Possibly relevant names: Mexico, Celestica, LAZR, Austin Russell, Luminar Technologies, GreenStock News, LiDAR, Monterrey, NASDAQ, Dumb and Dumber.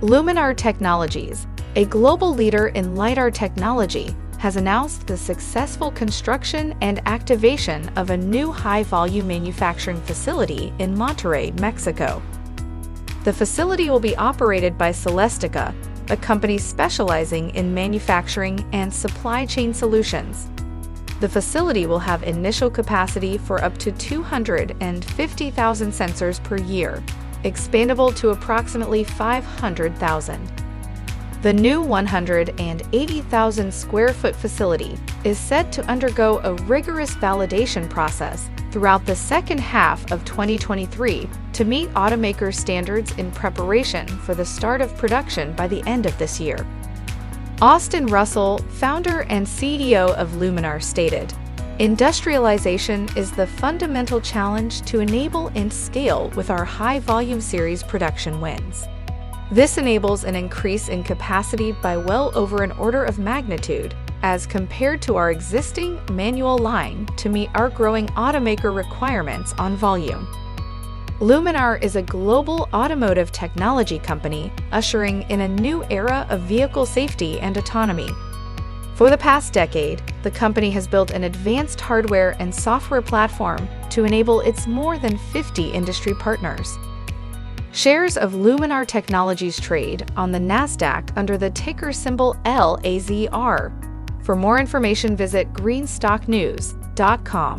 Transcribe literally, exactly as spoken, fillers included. Luminar Technologies, a global leader in LiDAR technology, has announced the successful construction and activation of a new high-volume manufacturing facility in Monterrey, Mexico. The facility will be operated by Celestica, a company specializing in manufacturing and supply chain solutions. The facility will have initial capacity for up to two hundred fifty thousand sensors per year, expandable to approximately five hundred thousand. The new one hundred eighty thousand square foot facility is set to undergo a rigorous validation process throughout the second half of twenty twenty-three to meet automaker standards in preparation for the start of production by the end of this year. Austin Russell, founder and C E O of Luminar, stated, "Industrialization is the fundamental challenge to enable and scale with our high-volume series production wins. This enables an increase in capacity by well over an order of magnitude as compared to our existing manual line to meet our growing automaker requirements on volume." Luminar is a global automotive technology company ushering in a new era of vehicle safety and autonomy. For the past decade, the company has built an advanced hardware and software platform to enable its more than fifty industry partners. Shares of Luminar Technologies trade on the NASDAQ under the ticker symbol L A Z R. For more information, visit green stock news dot com.